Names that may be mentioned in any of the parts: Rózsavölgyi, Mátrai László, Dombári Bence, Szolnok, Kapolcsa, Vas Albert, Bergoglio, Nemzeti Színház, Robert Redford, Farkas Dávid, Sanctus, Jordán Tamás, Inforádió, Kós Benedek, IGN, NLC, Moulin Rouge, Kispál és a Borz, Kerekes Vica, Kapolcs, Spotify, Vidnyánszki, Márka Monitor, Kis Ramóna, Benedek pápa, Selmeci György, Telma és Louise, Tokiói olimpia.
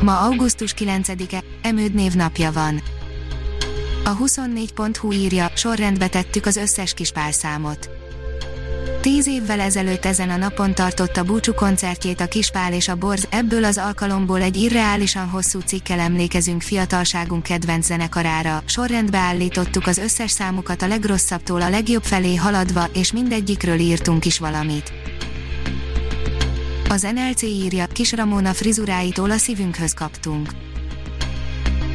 Ma augusztus 9-e, Emőd névnapja van. A 24.hu írja, sorrendbe tettük az összes Kispál számot. 10 évvel ezelőtt ezen a napon tartotta búcsú koncertjét a Kispál és a Borz, ebből az alkalomból egy irreálisan hosszú cikkel emlékezünk fiatalságunk kedvenc zenekarára, sorrendbe állítottuk az összes számukat a legrosszabbtól a legjobb felé haladva, és mindegyikről írtunk is valamit. Az NLC írja, Kis Ramóna frizuráitól a szívünkhöz kaptunk.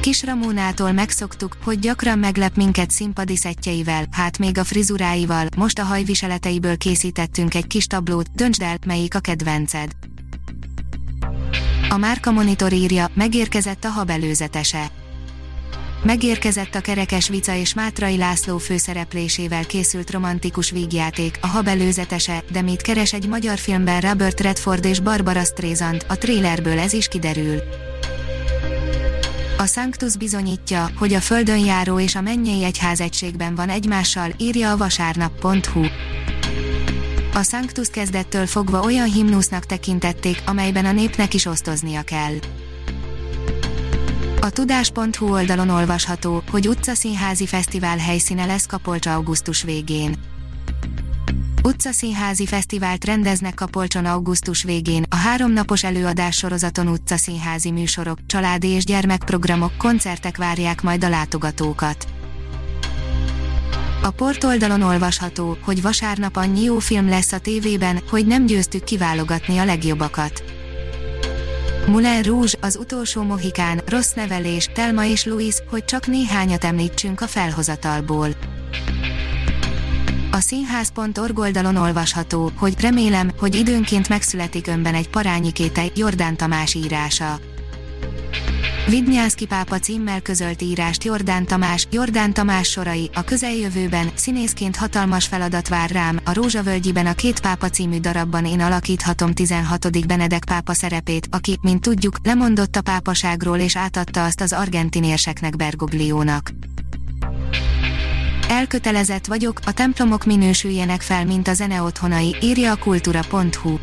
Kis Ramónától megszoktuk, hogy gyakran meglep minket színpadi szettjeivel, hát még a frizuráival, most a hajviseleteiből készítettünk egy kis tablót, döntsd el, melyik a kedvenced. A Márka Monitor írja, megérkezett a Hab előzetese. Megérkezett a Kerekes Vica és Mátrai László főszereplésével készült romantikus vígjáték, a Hab előzetese, de mit keres egy magyar filmben Robert Redford és Barbara Streisand, a trélerből ez is kiderül. A Sanctus bizonyítja, hogy a földönjáró és a mennyei egyház egységben van egymással, írja a vasárnap.hu. A Sanctus kezdettől fogva olyan himnusznak tekintették, amelyben a népnek is osztoznia kell. A tudás.hu oldalon olvasható, hogy utcaszínházi fesztivál helyszíne lesz Kapolcsa augusztus végén. Utcaszínházi fesztivált rendeznek Kapolcson augusztus végén, a 3 napos előadás sorozaton utcaszínházi műsorok, családi és gyermekprogramok, koncertek várják majd a látogatókat. A portoldalon olvasható, hogy vasárnap annyi jó film lesz a tévében, hogy nem győztük kiválogatni a legjobbakat. Moulin Rouge, az utolsó mohikán, rossz nevelés, Telma és Louise, hogy csak néhányat említsünk a felhozatalból. A színház.org oldalon olvasható, hogy remélem, hogy időnként megszületik önben egy parányi kételj, Jordán Tamás írása. Vidnyánszki pápa címmel közölt írást Jordán Tamás sorai, a közeljövőben, színészként hatalmas feladat vár rám, a Rózsavölgyiben a 2 pápa című darabban én alakíthatom 16. Benedek pápa szerepét, aki, mint tudjuk, lemondott a pápaságról és átadta azt az argentin érseknek Bergogliónak. Elkötelezett vagyok, a templomok minősüljenek fel, mint a zene otthonai, írja a kultúra.hu.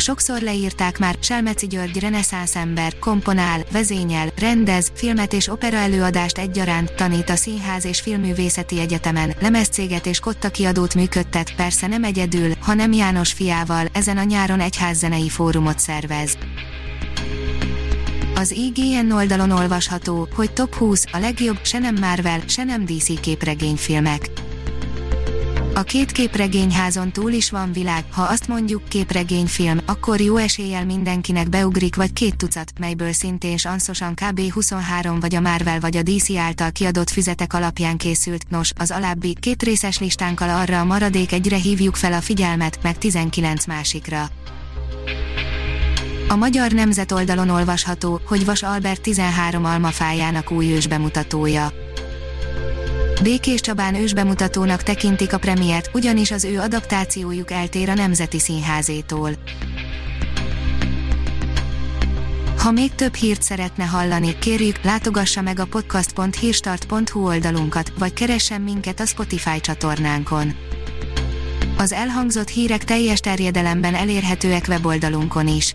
Sokszor leírták már, Selmeci György reneszánsz ember, komponál, vezényel, rendez, filmet és opera előadást egyaránt, tanít a Színház és Filmművészeti Egyetemen, lemezcéget és kotta kiadót működtet, persze nem egyedül, hanem János fiával, ezen a nyáron egyházzenei fórumot szervez. Az IGN oldalon olvasható, hogy top 20 a legjobb, se nem Marvel, se nem DC képregényfilmek. A 2 képregényházon túl is van világ, ha azt mondjuk képregényfilm, akkor jó eséllyel mindenkinek beugrik vagy 2 tucat, melyből szintén sanszosan kb. 23 vagy a Marvel vagy a DC által kiadott füzetek alapján készült, nos, az alábbi 2 részes listánkkal arra a maradék 1-re hívjuk fel a figyelmet, meg 19 másikra. A Magyar Nemzet oldalon olvasható, hogy Vas Albert 13 almafájának új ősbemutatója. Békés Csabán ősbemutatónak tekintik a premiért, ugyanis az ő adaptációjuk eltér a Nemzeti Színházétól. Ha még több hírt szeretne hallani, kérjük, látogassa meg a podcast.hírstart.hu oldalunkat, vagy keressen minket a Spotify csatornánkon. Az elhangzott hírek teljes terjedelemben elérhetőek weboldalunkon is.